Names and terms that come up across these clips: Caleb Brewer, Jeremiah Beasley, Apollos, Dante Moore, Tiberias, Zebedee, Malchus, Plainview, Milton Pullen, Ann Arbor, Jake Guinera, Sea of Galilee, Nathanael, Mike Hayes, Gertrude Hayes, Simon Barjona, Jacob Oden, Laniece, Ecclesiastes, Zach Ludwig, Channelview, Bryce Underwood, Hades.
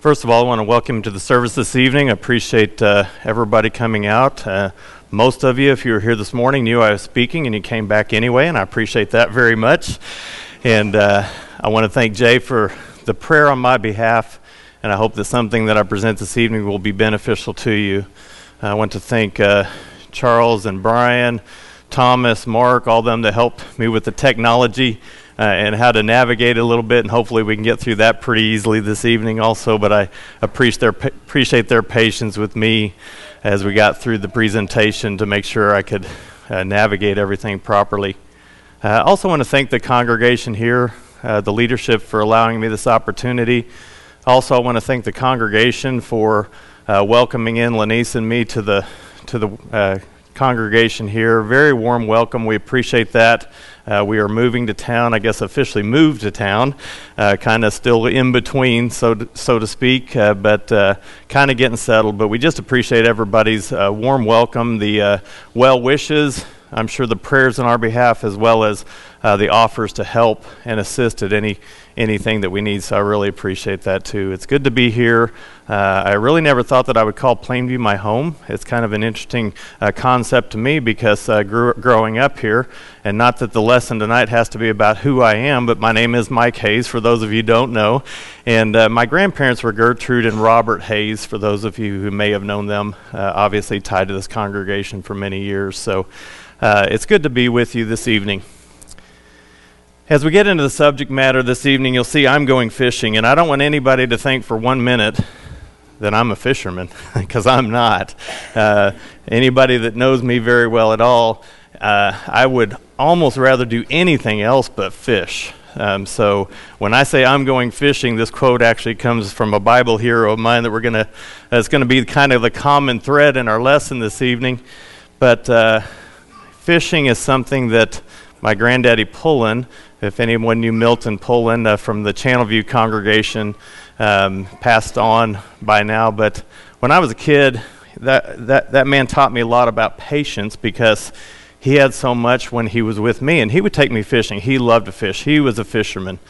First of all, I want to welcome you to the service this evening. I appreciate everybody coming out. Most of you, if you were here this morning, knew I was speaking and you came back anyway, and I appreciate that very much. And I want to thank Jay for the prayer on my behalf, and I hope that something that I present this evening will be beneficial to you. I want to thank Charles and Brian, Thomas, Mark, all them that helped me with the technology and how to navigate a little bit, and hopefully we can get through that pretty easily this evening also. But I appreciate their patience with me as we got through the presentation to make sure I could navigate everything properly. I also want to thank the congregation here, the leadership, for allowing me this opportunity. Also, I want to thank the congregation for welcoming in Laniece and me to the congregation here. Very warm welcome. We appreciate that. We are moving to town, I guess officially moved to town, kind of still in between, so to speak, but kind of getting settled. But we just appreciate everybody's warm welcome, the well wishes, I'm sure the prayers on our behalf, as well as the offers to help and assist at anything that we need. So I really appreciate that too. It's good to be here. I really never thought that I would call Plainview my home. It's kind of an interesting concept to me, because growing up here, and not that the lesson tonight has to be about who I am, but my name is Mike Hayes, for those of you who don't know, and my grandparents were Gertrude and Robert Hayes, for those of you who may have known them, obviously tied to this congregation for many years. So it's good to be with you this evening. As we get into the subject matter this evening, you'll see I'm going fishing, and I don't want anybody to think for 1 minute that I'm a fisherman, because I'm not. Anybody that knows me very well at all, I would almost rather do anything else but fish. So when I say I'm going fishing, this quote actually comes from a Bible hero of mine that we're it's going to be kind of the common thread in our lesson this evening. But fishing is something that my granddaddy Pullen, if anyone knew Milton Pullen from the Channelview congregation, passed on by now. But when I was a kid, that man taught me a lot about patience, because he had so much when he was with me, and he would take me fishing. He loved to fish. He was a fisherman.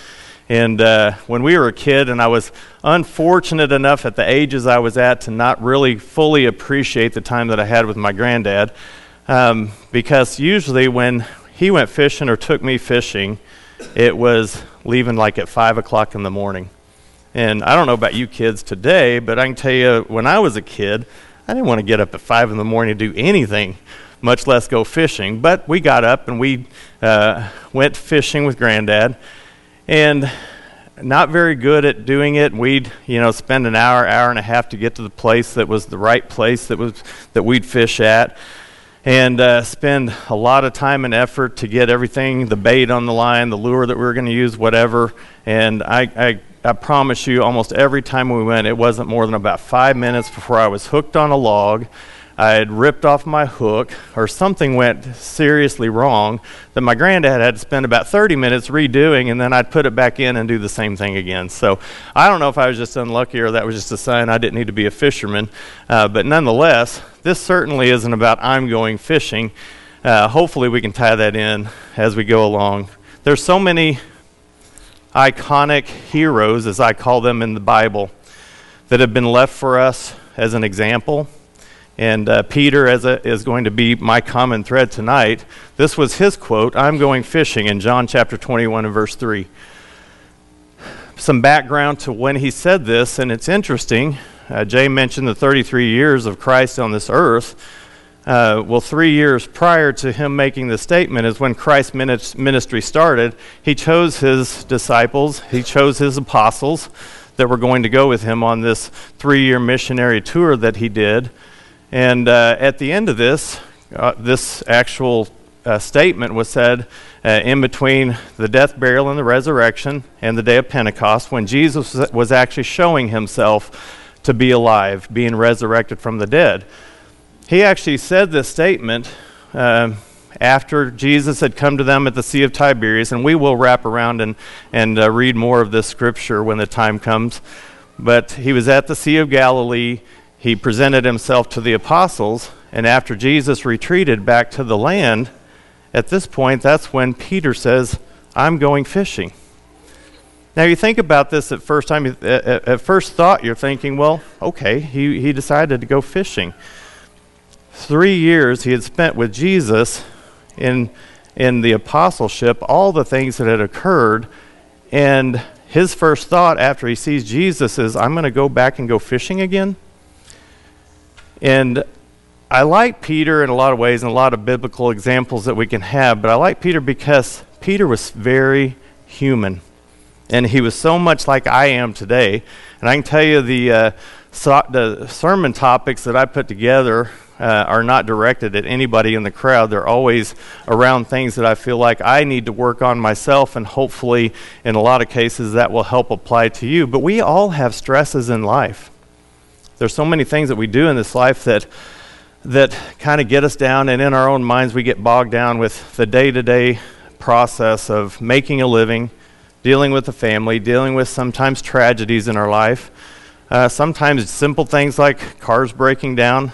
And when we were a kid, and I was unfortunate enough at the ages I was at to not really fully appreciate the time that I had with my granddad, because usually when he went fishing or took me fishing, it was leaving like at 5 o'clock in the morning. And I don't know about you kids today, but I can tell you when I was a kid, I didn't want to get up at 5 in the morning to do anything, much less go fishing. But we got up and we went fishing with Granddad, and not very good at doing it. We'd, spend an hour, hour and a half to get to the place that was the right place that we'd fish at. And spend a lot of time and effort to get everything, the bait on the line, the lure that we were going to use, whatever. And I promise you, almost every time we went, it wasn't more than about 5 minutes before I was hooked on a log. I had ripped off my hook, or something went seriously wrong that my granddad had to spend about 30 minutes redoing, and then I'd put it back in and do the same thing again. So I don't know if I was just unlucky or that was just a sign I didn't need to be a fisherman, but nonetheless, this certainly isn't about I'm going fishing. Hopefully we can tie that in as we go along. There's so many iconic heroes, as I call them in the Bible, that have been left for us as an example. And Peter, is going to be my common thread tonight. This was his quote, I'm going fishing, in John chapter 21 and verse 3. Some background to when he said this, and it's interesting. Jay mentioned the 33 years of Christ on this earth. Well, 3 years prior to him making the statement is when Christ's ministry started. He chose his disciples, he chose his apostles that were going to go with him on this 3-year missionary tour that he did. And at the end of this, this actual statement was said in between the death, burial, and the resurrection and the day of Pentecost, when Jesus was actually showing himself to be alive, being resurrected from the dead. He actually said this statement after Jesus had come to them at the Sea of Tiberias, and we will wrap around and read more of this scripture when the time comes. But he was at the Sea of Galilee. He presented himself to the apostles, and after Jesus retreated back to the land, at this point, that's when Peter says, I'm going fishing. Now you think about this at first time. At first thought, you're thinking, well, okay, he decided to go fishing. 3 years he had spent with Jesus in the apostleship, all the things that had occurred, and his first thought after he sees Jesus is, I'm going to go back and go fishing again? And I like Peter in a lot of ways and a lot of biblical examples that we can have, but I like Peter because Peter was very human. And he was so much like I am today. And I can tell you the sermon topics that I put together are not directed at anybody in the crowd. They're always around things that I feel like I need to work on myself, and hopefully in a lot of cases that will help apply to you. But we all have stresses in life. There's so many things that we do in this life that kind of get us down, and in our own minds we get bogged down with the day-to-day process of making a living, dealing with the family, dealing with sometimes tragedies in our life, sometimes simple things like cars breaking down,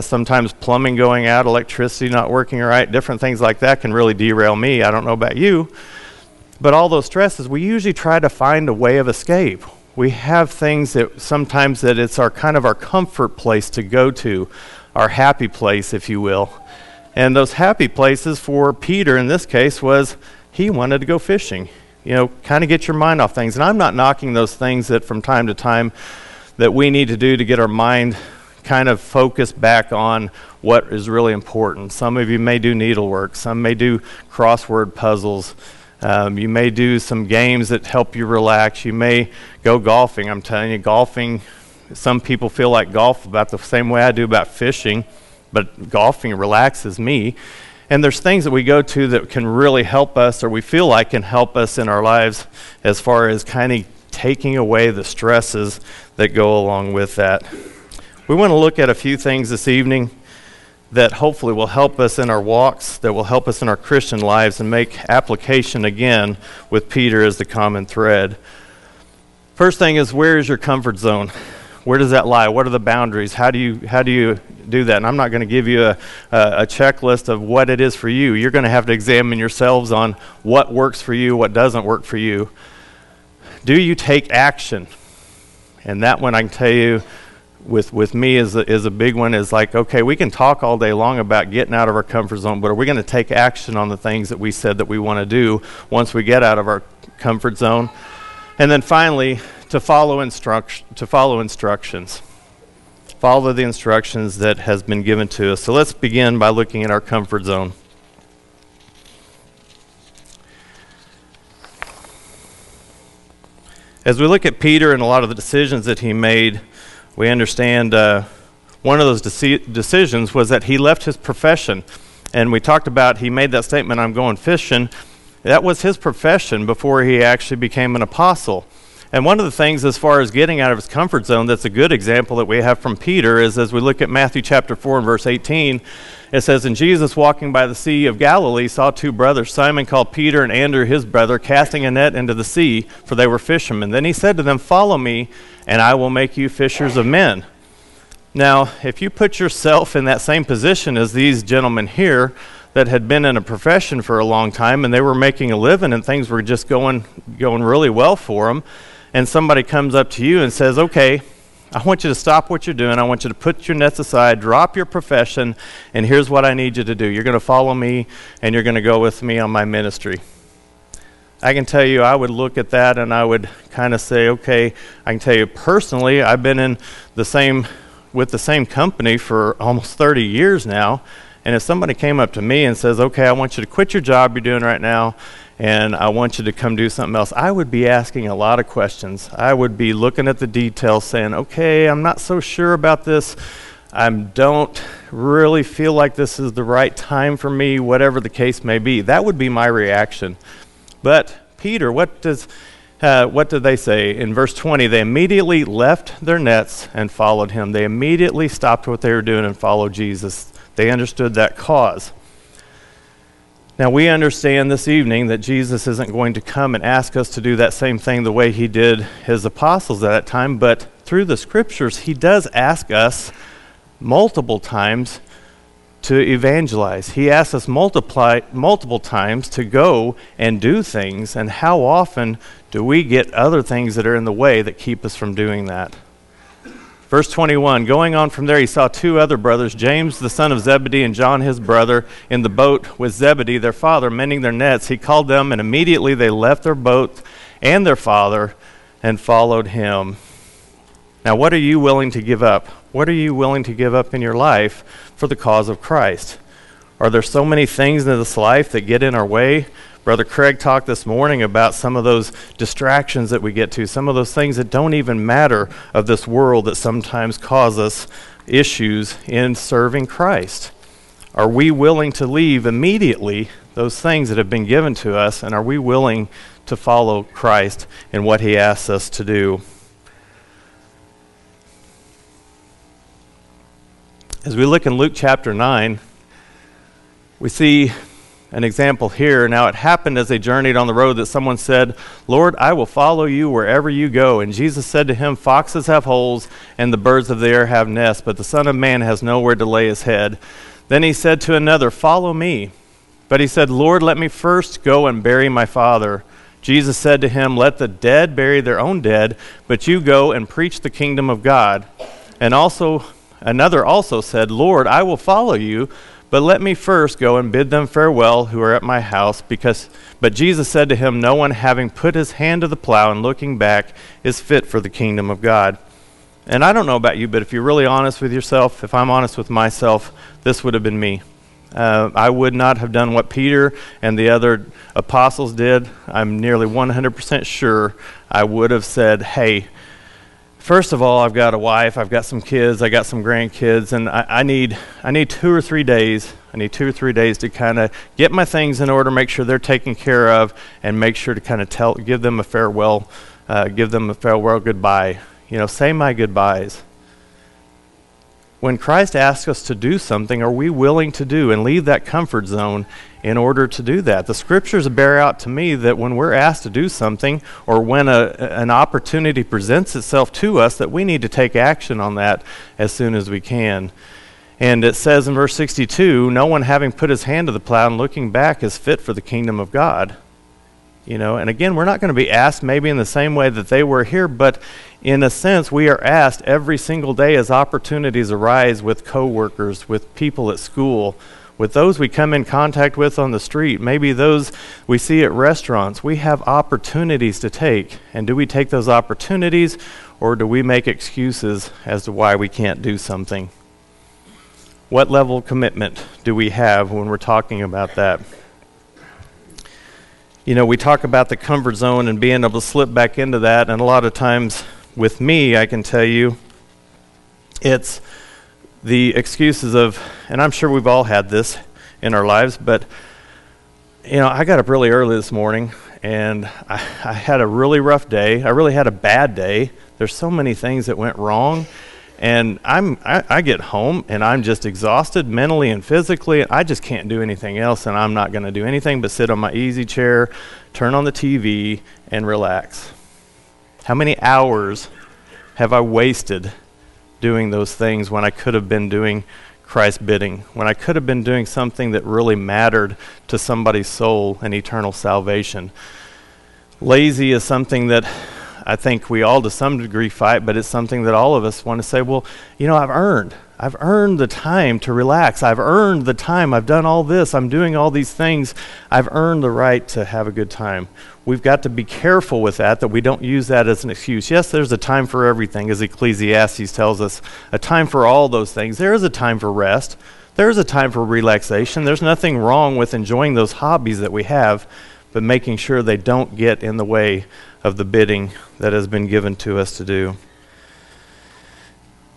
sometimes plumbing going out, electricity not working right, different things like that can really derail me. I don't know about you, but all those stresses, we usually try to find a way of escape. We have things that sometimes that it's our kind of our comfort place to go to, our happy place, if you will. And those happy places for Peter in this case was he wanted to go fishing. You know, kind of get your mind off things. And I'm not knocking those things that from time to time that we need to do to get our mind kind of focused back on what is really important. Some of you may do needlework. Some may do crossword puzzles. You may do some games that help you relax. You may go golfing. I'm telling you, golfing, some people feel like golf about the same way I do about fishing, but golfing relaxes me. And there's things that we go to that can really help us, or we feel like can help us in our lives as far as kind of taking away the stresses that go along with that. We want to look at a few things this evening that hopefully will help us in our walks, that will help us in our Christian lives, and make application again with Peter as the common thread. First thing is, where is your comfort zone? Where does that lie? What are the boundaries? How do you do that? And I'm not going to give you a checklist of what it is for you. You're going to have to examine yourselves on what works for you, what doesn't work for you. Do you take action? And that one I can tell you with me is a big one. Is like, okay, we can talk all day long about getting out of our comfort zone, but are we going to take action on the things that we said that we want to do once we get out of our comfort zone? And then finally, to follow instructions. Follow the instructions that has been given to us. So let's begin by looking at our comfort zone. As we look at Peter and a lot of the decisions that he made, we understand one of those decisions was that he left his profession. And we talked about, he made that statement, I'm going fishing. That was his profession before he actually became an apostle. And one of the things as far as getting out of his comfort zone that's a good example that we have from Peter is, as we look at Matthew chapter 4 and verse 18, it says, And Jesus, walking by the Sea of Galilee, saw two brothers, Simon called Peter and Andrew his brother, casting a net into the sea, for they were fishermen. Then he said to them, Follow me, and I will make you fishers of men. Now, if you put yourself in that same position as these gentlemen here, that had been in a profession for a long time, and they were making a living, and things were just going really well for them, and somebody comes up to you and says, okay, I want you to stop what you're doing. I want you to put your nets aside, drop your profession, and here's what I need you to do. You're going to follow me, and you're going to go with me on my ministry. I can tell you, I would look at that, and I would kind of say, okay, I can tell you personally, I've been in with the same company for almost 30 years now, and if somebody came up to me and says, okay, I want you to quit your job you're doing right now, and I want you to come do something else, I would be asking a lot of questions. I would be looking at the details saying, okay, I'm not so sure about this. I don't really feel like this is the right time for me, whatever the case may be. That would be my reaction. But Peter, what did they say? In verse 20, they immediately left their nets and followed him. They immediately stopped what they were doing and followed Jesus. They understood that cause. Now, we understand this evening that Jesus isn't going to come and ask us to do that same thing the way he did his apostles at that time, but through the scriptures, he does ask us multiple times to evangelize. He asks us multiple times to go and do things, and how often do we get other things that are in the way that keep us from doing that? Verse 21, going on from there, he saw two other brothers, James the son of Zebedee and John his brother, in the boat with Zebedee their father, mending their nets. He called them, and immediately they left their boat and their father and followed him. Now, what are you willing to give up? What are you willing to give up in your life for the cause of Christ? Are there so many things in this life that get in our way? Brother Craig talked this morning about some of those distractions that we get to, some of those things that don't even matter of this world that sometimes cause us issues in serving Christ. Are we willing to leave immediately those things that have been given to us, and are we willing to follow Christ in what he asks us to do? As we look in Luke chapter 9, we see an example here. Now, it happened as they journeyed on the road that someone said, "Lord, I will follow you wherever you go." And Jesus said to him, "Foxes have holes, and the birds of the air have nests, but the Son of Man has nowhere to lay his head." Then he said to another, "Follow me." But he said, "Lord, let me first go and bury my father." Jesus said to him, "Let the dead bury their own dead, but you go and preach the kingdom of God." And Another also said, "Lord, I will follow you, but let me first go and bid them farewell who are at my house." But Jesus said to him, "No one having put his hand to the plow and looking back is fit for the kingdom of God." And I don't know about you, but if you're really honest with yourself, if I'm honest with myself, this would have been me. I would not have done what Peter and the other apostles did. I'm nearly 100% sure I would have said, "Hey, first of all, I've got a wife, I've got some kids, I got some grandkids, and I need 2 or 3 days. I need 2 or 3 days to kind of get my things in order, make sure they're taken care of, and make sure to kind of give them a farewell goodbye. You know, say my goodbyes." When Christ asks us to do something, are we willing to do and leave that comfort zone in order to do that? The scriptures bear out to me that when we're asked to do something, or when an opportunity presents itself to us, that we need to take action on that as soon as we can. And it says in verse 62, "No one having put his hand to the plow and looking back is fit for the kingdom of God." You know, and again, we're not going to be asked maybe in the same way that they were here, but in a sense, we are asked every single day as opportunities arise with coworkers, with people at school, with those we come in contact with on the street, maybe those we see at restaurants. We have opportunities to take. And do we take those opportunities, or do we make excuses as to why we can't do something? What level of commitment do we have when we're talking about that? You know, we talk about the comfort zone and being able to slip back into that, and a lot of times with me, I can tell you, it's the excuses of, and I'm sure we've all had this in our lives, but, you know, I got up really early this morning, and I had a really rough day. I really had a bad day. There's so many things that went wrong, and I get home, and I'm just exhausted mentally and physically. I just can't do anything else, and I'm not going to do anything but sit on my easy chair, turn on the TV, and relax. How many hours have I wasted doing those things when I could have been doing Christ's bidding, when I could have been doing something that really mattered to somebody's soul and eternal salvation? Lazy is something that I think we all to some degree fight, but it's something that all of us want to say, well, you know, I've earned the time to relax. I've earned the time. I've done all this. I'm doing all these things. I've earned the right to have a good time. We've got to be careful with that we don't use that as an excuse. Yes, there's a time for everything, as Ecclesiastes tells us, a time for all those things. There is a time for rest. There is a time for relaxation. There's nothing wrong with enjoying those hobbies that we have, but making sure they don't get in the way of the bidding that has been given to us to do.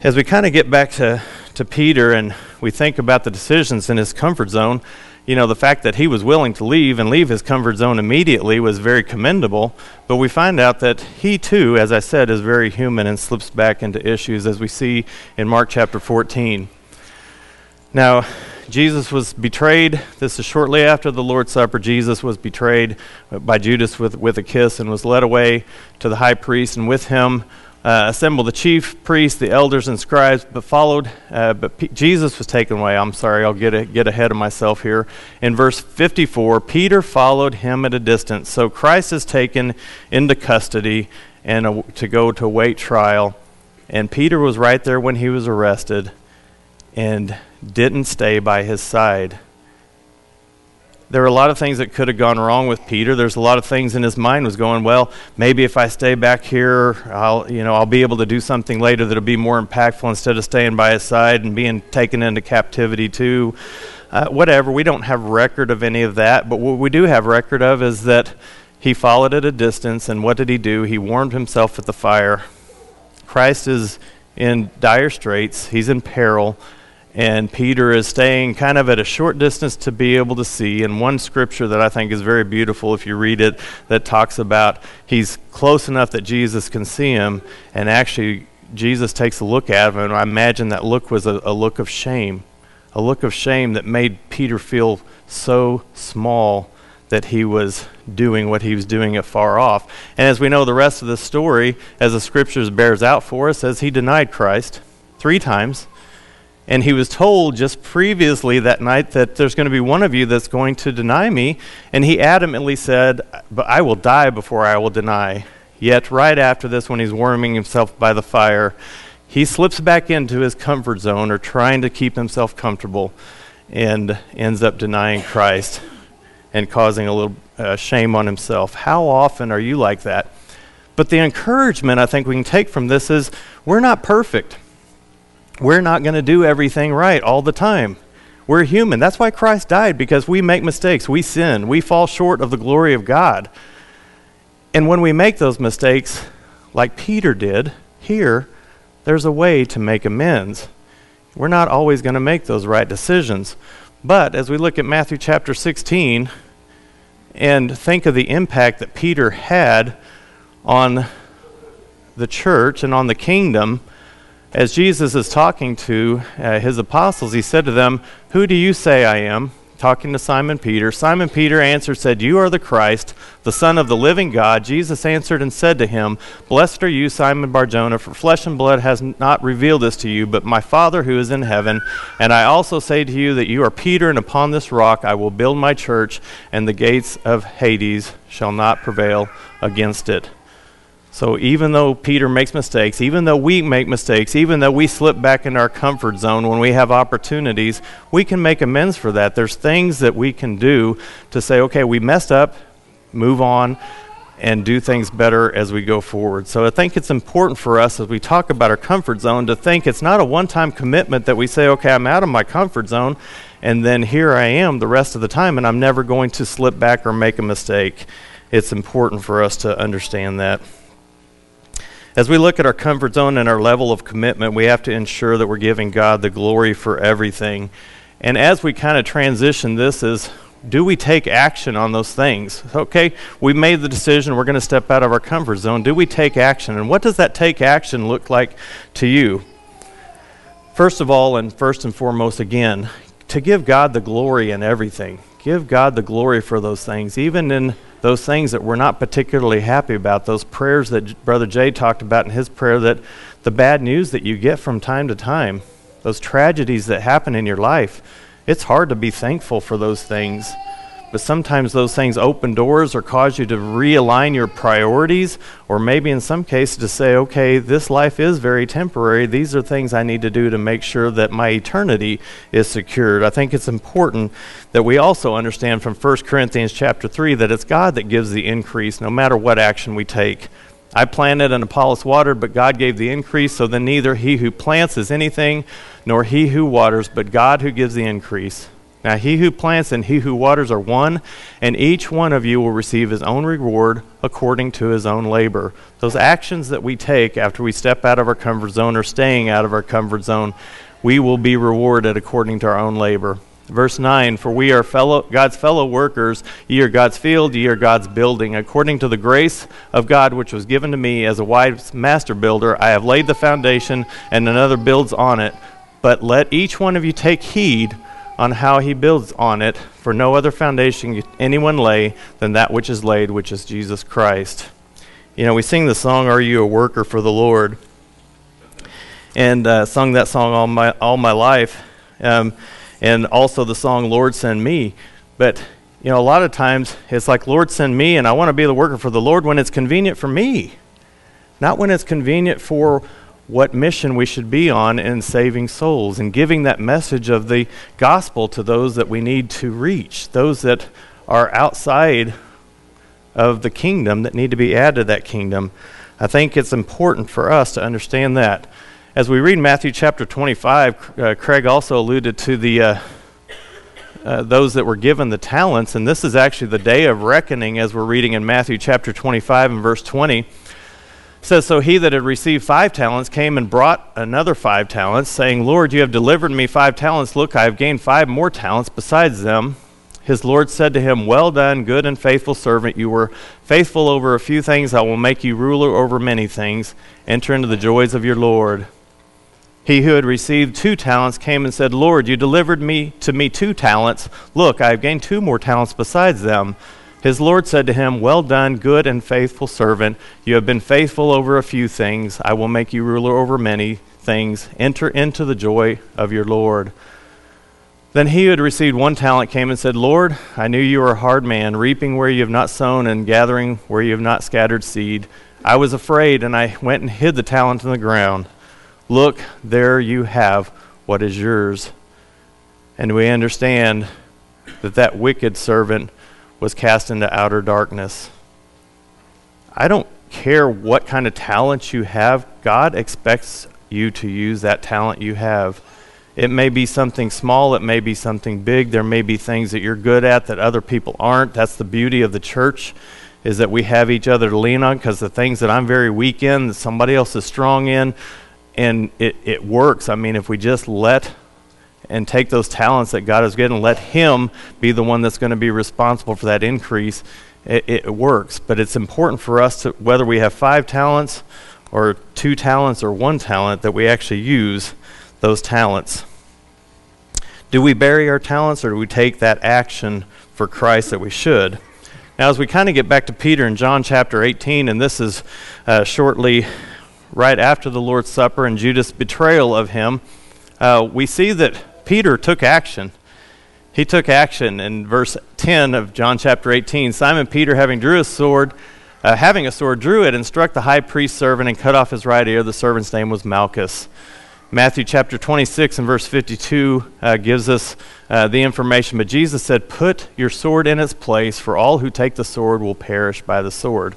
As we kind of get back to Peter and we think about the decisions in his comfort zone, you know, the fact that he was willing to leave and leave his comfort zone immediately was very commendable, but we find out that he too, as I said, is very human and slips back into issues, as we see in Mark chapter 14. Now, Jesus was betrayed. This is shortly after the Lord's Supper. Jesus was betrayed by Judas with a kiss and was led away to the high priest, and with him assembled the chief priests, the elders, and scribes, but followed. Jesus was taken away. I'm sorry, I'll get ahead of myself here. In verse 54, Peter followed him at a distance. So Christ is taken into custody and to go to await trial. And Peter was right there when he was arrested and didn't stay by his side. There were a lot of things that could have gone wrong with Peter. There's a lot of things in his mind was going, well, maybe if I stay back here, I'll be able to do something later that'll be more impactful instead of staying by his side and being taken into captivity too. Whatever, we don't have record of any of that, but what we do have record of is that he followed at a distance, and what did he do? He warmed himself at the fire. Christ is in dire straits. He's in peril. And Peter is staying kind of at a short distance to be able to see. And one scripture that I think is very beautiful, if you read it, that talks about he's close enough that Jesus can see him. And actually, Jesus takes a look at him. And I imagine that look was a look of shame, a look of shame that made Peter feel so small that he was doing what he was doing afar off. And as we know, the rest of the story, as the scriptures bears out for us, as he denied Christ 3 times. And he was told just previously that night that there's going to be one of you that's going to deny me. And he adamantly said, but I will die before I will deny. Yet right after this, when he's warming himself by the fire, he slips back into his comfort zone, or trying to keep himself comfortable, and ends up denying Christ and causing a little shame on himself. How often are you like that? But the encouragement I think we can take from this is we're not perfect. We're not going to do everything right all the time. We're human. That's why Christ died, because we make mistakes. We sin. We fall short of the glory of God. And when we make those mistakes, like Peter did here, there's a way to make amends. We're not always going to make those right decisions. But as we look at Matthew chapter 16 and think of the impact that Peter had on the church and on the kingdom, as Jesus is talking to his apostles, he said to them, "Who do you say I am?" Talking to Simon Peter. Simon Peter answered, said, "You are the Christ, the Son of the living God." Jesus answered and said to him, "Blessed are you, Simon Barjona, for flesh and blood has not revealed this to you, but my Father who is in heaven. And I also say to you that you are Peter, and upon this rock I will build my church, and the gates of Hades shall not prevail against it." So even though Peter makes mistakes, even though we make mistakes, even though we slip back in our comfort zone when we have opportunities, we can make amends for that. There's things that we can do to say, okay, we messed up, move on, and do things better as we go forward. So I think it's important for us as we talk about our comfort zone to think it's not a one-time commitment that we say, okay, I'm out of my comfort zone, and then here I am the rest of the time, and I'm never going to slip back or make a mistake. It's important for us to understand that. As we look at our comfort zone and our level of commitment, we have to ensure that we're giving God the glory for everything. And as we kind of transition, this is, do we take action on those things? Okay, we made the decision we're going to step out of our comfort zone. Do we take action? And what does that take action look like to you? First of all, and first and foremost again, to give God the glory in everything. Give God the glory for those things, even in those things that we're not particularly happy about, those prayers that Brother Jay talked about in his prayer, that the bad news that you get from time to time, those tragedies that happen in your life, it's hard to be thankful for those things. But sometimes those things open doors or cause you to realign your priorities, or maybe in some cases to say, okay, this life is very temporary. These are things I need to do to make sure that my eternity is secured. I think it's important that we also understand from 1 Corinthians chapter 3 that it's God that gives the increase no matter what action we take. I planted and Apollos watered, but God gave the increase, so then neither he who plants is anything, nor he who waters, but God who gives the increase. Now he who plants and he who waters are one, and each one of you will receive his own reward according to his own labor. Those actions that we take after we step out of our comfort zone or staying out of our comfort zone, we will be rewarded according to our own labor. Verse 9, for we are God's fellow workers, ye are God's field, ye are God's building. According to the grace of God which was given to me as a wise master builder, I have laid the foundation, and another builds on it. But let each one of you take heed on how he builds on it, for no other foundation anyone lay than that which is laid, which is Jesus Christ. You know, we sing the song, "Are You a Worker for the Lord?" And sung that song all my life, and also the song, "Lord, Send Me." But, you know, a lot of times it's like, Lord, send me, and I want to be the worker for the Lord when it's convenient for me, not when it's convenient for what mission we should be on in saving souls and giving that message of the gospel to those that we need to reach, those that are outside of the kingdom that need to be added to that kingdom. I think it's important for us to understand that. As we read Matthew chapter 25, Craig also alluded to the those that were given the talents, and this is actually the day of reckoning as we're reading in Matthew chapter 25 and verse 20. It says, "So he that had received 5 talents came and brought another 5 talents, saying, 'Lord, you have delivered me 5 talents. Look, I have gained 5 more talents besides them.' His Lord said to him, 'Well done, good and faithful servant. You were faithful over a few things. I will make you ruler over many things. Enter into the joys of your Lord.' He who had received 2 talents came and said, 'Lord, you delivered to me 2 talents. Look, I have gained 2 more talents besides them.' His Lord said to him, 'Well done, good and faithful servant. You have been faithful over a few things. I will make you ruler over many things. Enter into the joy of your Lord.' Then he who had received 1 talent came and said, 'Lord, I knew you were a hard man, reaping where you have not sown and gathering where you have not scattered seed. I was afraid, and I went and hid the talent in the ground. Look, there you have what is yours.' And we understand that that wicked servant was cast into outer darkness." I don't care what kind of talent you have. God expects you to use that talent you have. It may be something small. It may be something big. There may be things that you're good at that other people aren't. That's the beauty of the church, is that we have each other to lean on, because the things that I'm very weak in, that somebody else is strong in, and it works. I mean, if we just let and take those talents that God has given, let him be the one that's going to be responsible for that increase, it works. But it's important for us to, whether we have 5 talents or 2 talents or 1 talent, that we actually use those talents. Do we bury our talents, or do we take that action for Christ that we should? Now, as we kind of get back to Peter in John chapter 18, and this is shortly right after the Lord's Supper and Judas' betrayal of him, we see that Peter took action. He took action in verse 10 of John chapter 18. "Simon Peter, having a sword, drew it and struck the high priest's servant and cut off his right ear. The servant's name was Malchus." Matthew chapter 26 and verse 52 gives us the information. "But Jesus said, 'Put your sword in its place, for all who take the sword will perish by the sword.'"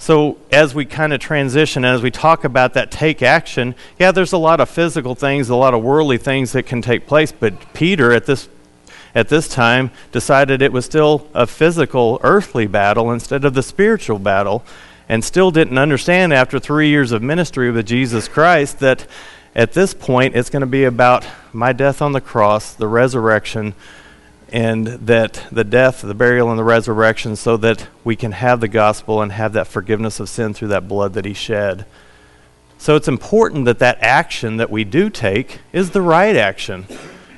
So as we kind of transition, as we talk about that take action, yeah, there's a lot of physical things, a lot of worldly things that can take place, but Peter at this time decided it was still a physical earthly battle instead of the spiritual battle, and still didn't understand after 3 years of ministry with Jesus Christ that at this point it's going to be about my death on the cross, the resurrection, and that the death, the burial, and the resurrection, so that we can have the gospel and have that forgiveness of sin through that blood that he shed. So it's important that that action that we do take is the right action.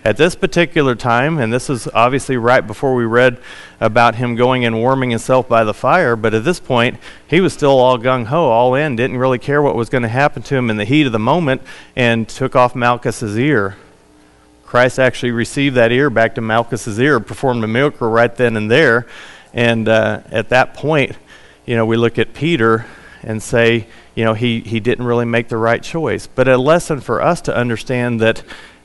At this particular time, and this is obviously right before we read about him going and warming himself by the fire, but at this point, he was still all gung-ho, all in, didn't really care what was going to happen to him in the heat of the moment, and took off Malchus's ear. Christ actually received that ear back to Malchus's ear, performed a miracle right then and there. And at that point, you know, we look at Peter and say, you know, he didn't really make the right choice. But a lesson for us to understand that,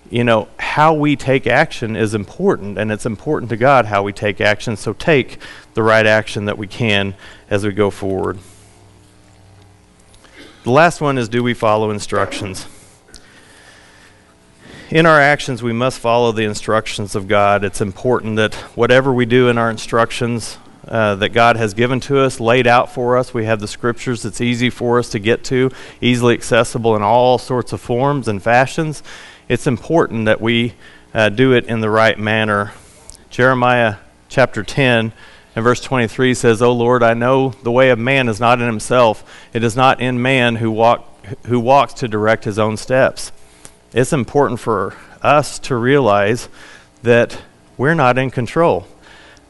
you know, how we take action is important, and it's important to God how we take action. So take the right action that we can as we go forward. The last one is, do we follow instructions? In our actions, we must follow the instructions of God. It's important that whatever we do in our instructions that God has given to us, laid out for us, we have the scriptures that's easy for us to get to, easily accessible in all sorts of forms and fashions. It's important that we do it in the right manner. Jeremiah chapter 10 and verse 23 says, "O Lord, I know the way of man is not in himself. It is not in man who walks to direct his own steps." It's important for us to realize that we're not in control.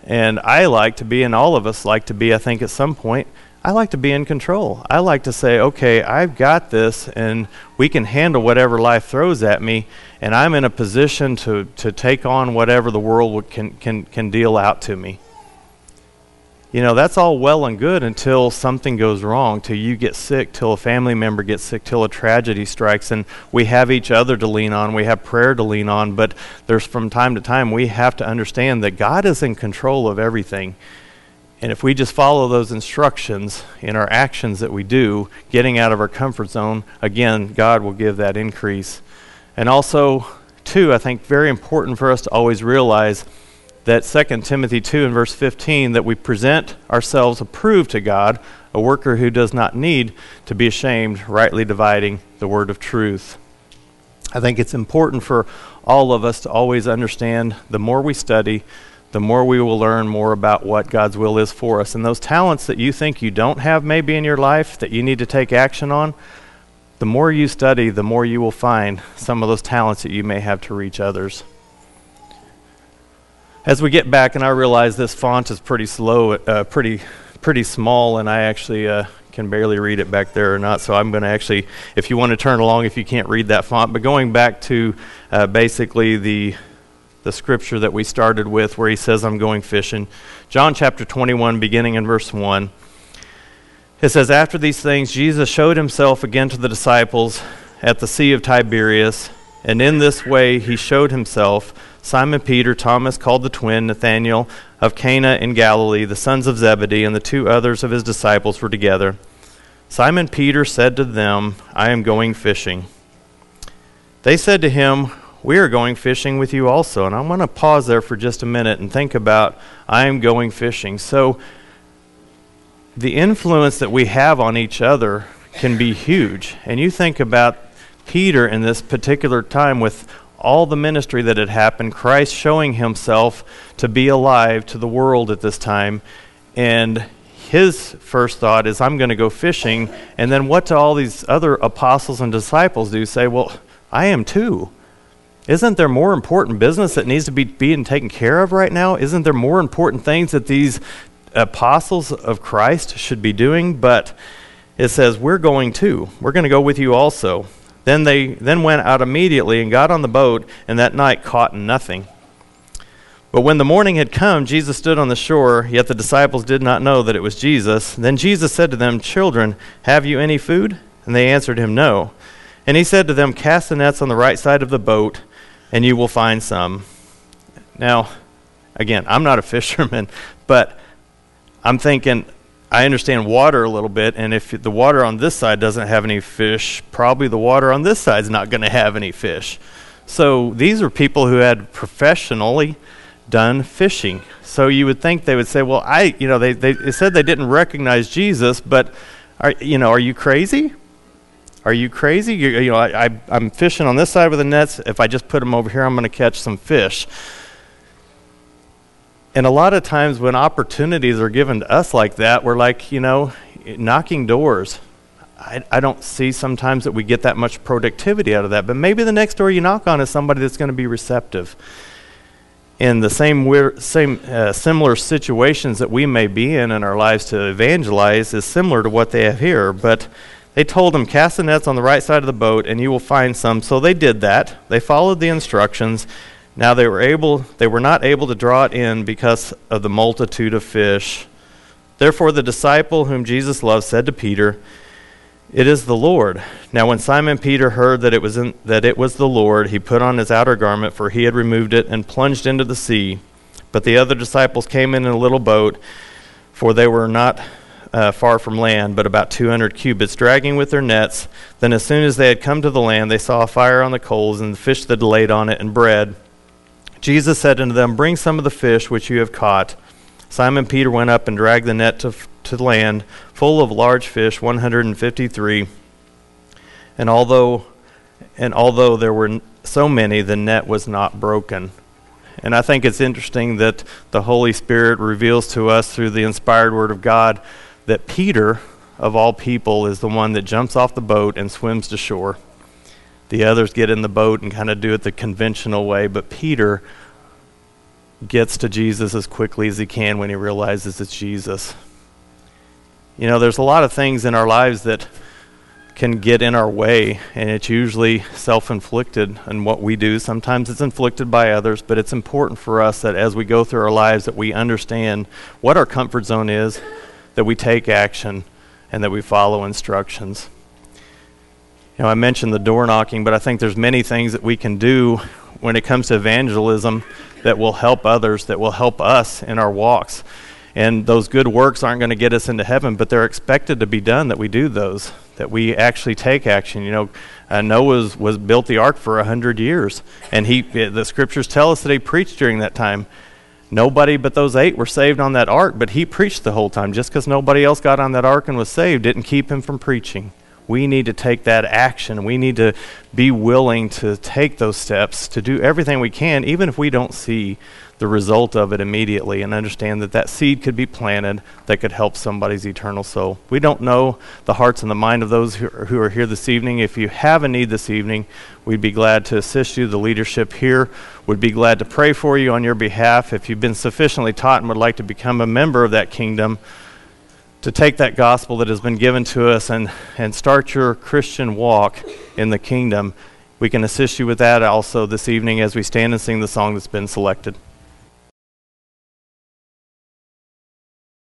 And I think at some point, I like to be in control. I like to say, okay, I've got this, and we can handle whatever life throws at me, and I'm in a position to take on whatever the world can deal out to me. You know, that's all well and good until something goes wrong, till you get sick, till a family member gets sick, till a tragedy strikes, and we have each other to lean on, we have prayer to lean on, but there's from time to time we have to understand that God is in control of everything. And if we just follow those instructions in our actions that we do, getting out of our comfort zone, again, God will give that increase. And also, too, I think very important for us to always realize that 2 Timothy 2 and verse 15, that we present ourselves approved to God, a worker who does not need to be ashamed, rightly dividing the word of truth. I think it's important for all of us to always understand the more we study, the more we will learn more about what God's will is for us. And those talents that you think you don't have maybe in your life that you need to take action on, the more you study, the more you will find some of those talents that you may have to reach others. As we get back, and I realize this font is pretty slow, pretty small, and I actually can barely read it back there or not, so I'm going to actually, if you want to turn along if you can't read that font, but going back to basically the scripture that we started with where he says, I'm going fishing. John chapter 21, beginning in verse 1. It says, after these things, Jesus showed himself again to the disciples at the Sea of Tiberias, and in this way he showed himself Simon Peter, Thomas called the twin, Nathanael of Cana in Galilee, the sons of Zebedee, and the two others of his disciples were together. Simon Peter said to them, I am going fishing. They said to him, we are going fishing with you also. And I want to pause there for just a minute and think about I am going fishing. So the influence that we have on each other can be huge. And you think about Peter in this particular time with all the ministry that had happened, Christ showing himself to be alive to the world at this time. And his first thought is, I'm going to go fishing. And then what do all these other apostles and disciples do? Say, well, I am too. Isn't there more important business that needs to be being taken care of right now? Isn't there more important things that these apostles of Christ should be doing? But it says, we're going too. We're going to go with you also. Then they went out immediately and got on the boat, and that night caught nothing. But when the morning had come, Jesus stood on the shore, yet the disciples did not know that it was Jesus. Then Jesus said to them, children, have you any food? And they answered him, no. And he said to them, cast the nets on the right side of the boat, and you will find some. Now, again, I'm not a fisherman, but I'm thinking I understand water a little bit, and if the water on this side doesn't have any fish, probably the water on this side's not going to have any fish. So these are people who had professionally done fishing. So you would think they would say, well, they said they didn't recognize Jesus, but are you crazy? Are you crazy? I'm fishing on this side with the nets. If I just put them over here, I'm going to catch some fish. And a lot of times when opportunities are given to us like that, we're like, knocking doors. I don't see sometimes that we get that much productivity out of that. But maybe the next door you knock on is somebody that's going to be receptive. In the similar situations that we may be in our lives to evangelize is similar to what they have here, but they told him, cast the nets on the right side of the boat, and you will find some. So they did that. They followed the instructions. Now they were not able to draw it in because of the multitude of fish. Therefore the disciple whom Jesus loved said to Peter, it is the Lord. Now when Simon Peter heard that it was the Lord, he put on his outer garment, for he had removed it, and plunged into the sea. But the other disciples came in a little boat, for they were not far from land, but about 200 cubits, dragging with their nets. Then as soon as they had come to the land, they saw a fire on the coals, and the fish that laid on it, and bread. Jesus said unto them, bring some of the fish which you have caught. Simon Peter went up and dragged the net to land, full of large fish, 153. And although there were so many, the net was not broken. And I think it's interesting that the Holy Spirit reveals to us through the inspired Word of God that Peter, of all people, is the one that jumps off the boat and swims to shore. The others get in the boat and kind of do it the conventional way, but Peter gets to Jesus as quickly as he can when he realizes it's Jesus. You know, there's a lot of things in our lives that can get in our way, and it's usually self-inflicted in what we do. Sometimes it's inflicted by others, but it's important for us that as we go through our lives that we understand what our comfort zone is, that we take action, and that we follow instructions. You know, I mentioned the door knocking, but I think there's many things that we can do when it comes to evangelism that will help others, that will help us in our walks. And those good works aren't going to get us into heaven, but they're expected to be done, that we do those, that we actually take action. You know, Noah was built the ark for 100 years, and the scriptures tell us that he preached during that time. Nobody but those 8 were saved on that ark, but he preached the whole time. Just because nobody else got on that ark and was saved didn't keep him from preaching. We need to take that action. We need to be willing to take those steps, to do everything we can, even if we don't see the result of it immediately, and understand that that seed could be planted that could help somebody's eternal soul. We don't know the hearts and the mind of those who are here this evening. If you have a need this evening, we'd be glad to assist you. The leadership here would be glad to pray for you on your behalf. If you've been sufficiently taught and would like to become a member of that kingdom, to take that gospel that has been given to us and start your Christian walk in the kingdom, we can assist you with that also this evening as we stand and sing the song that's been selected.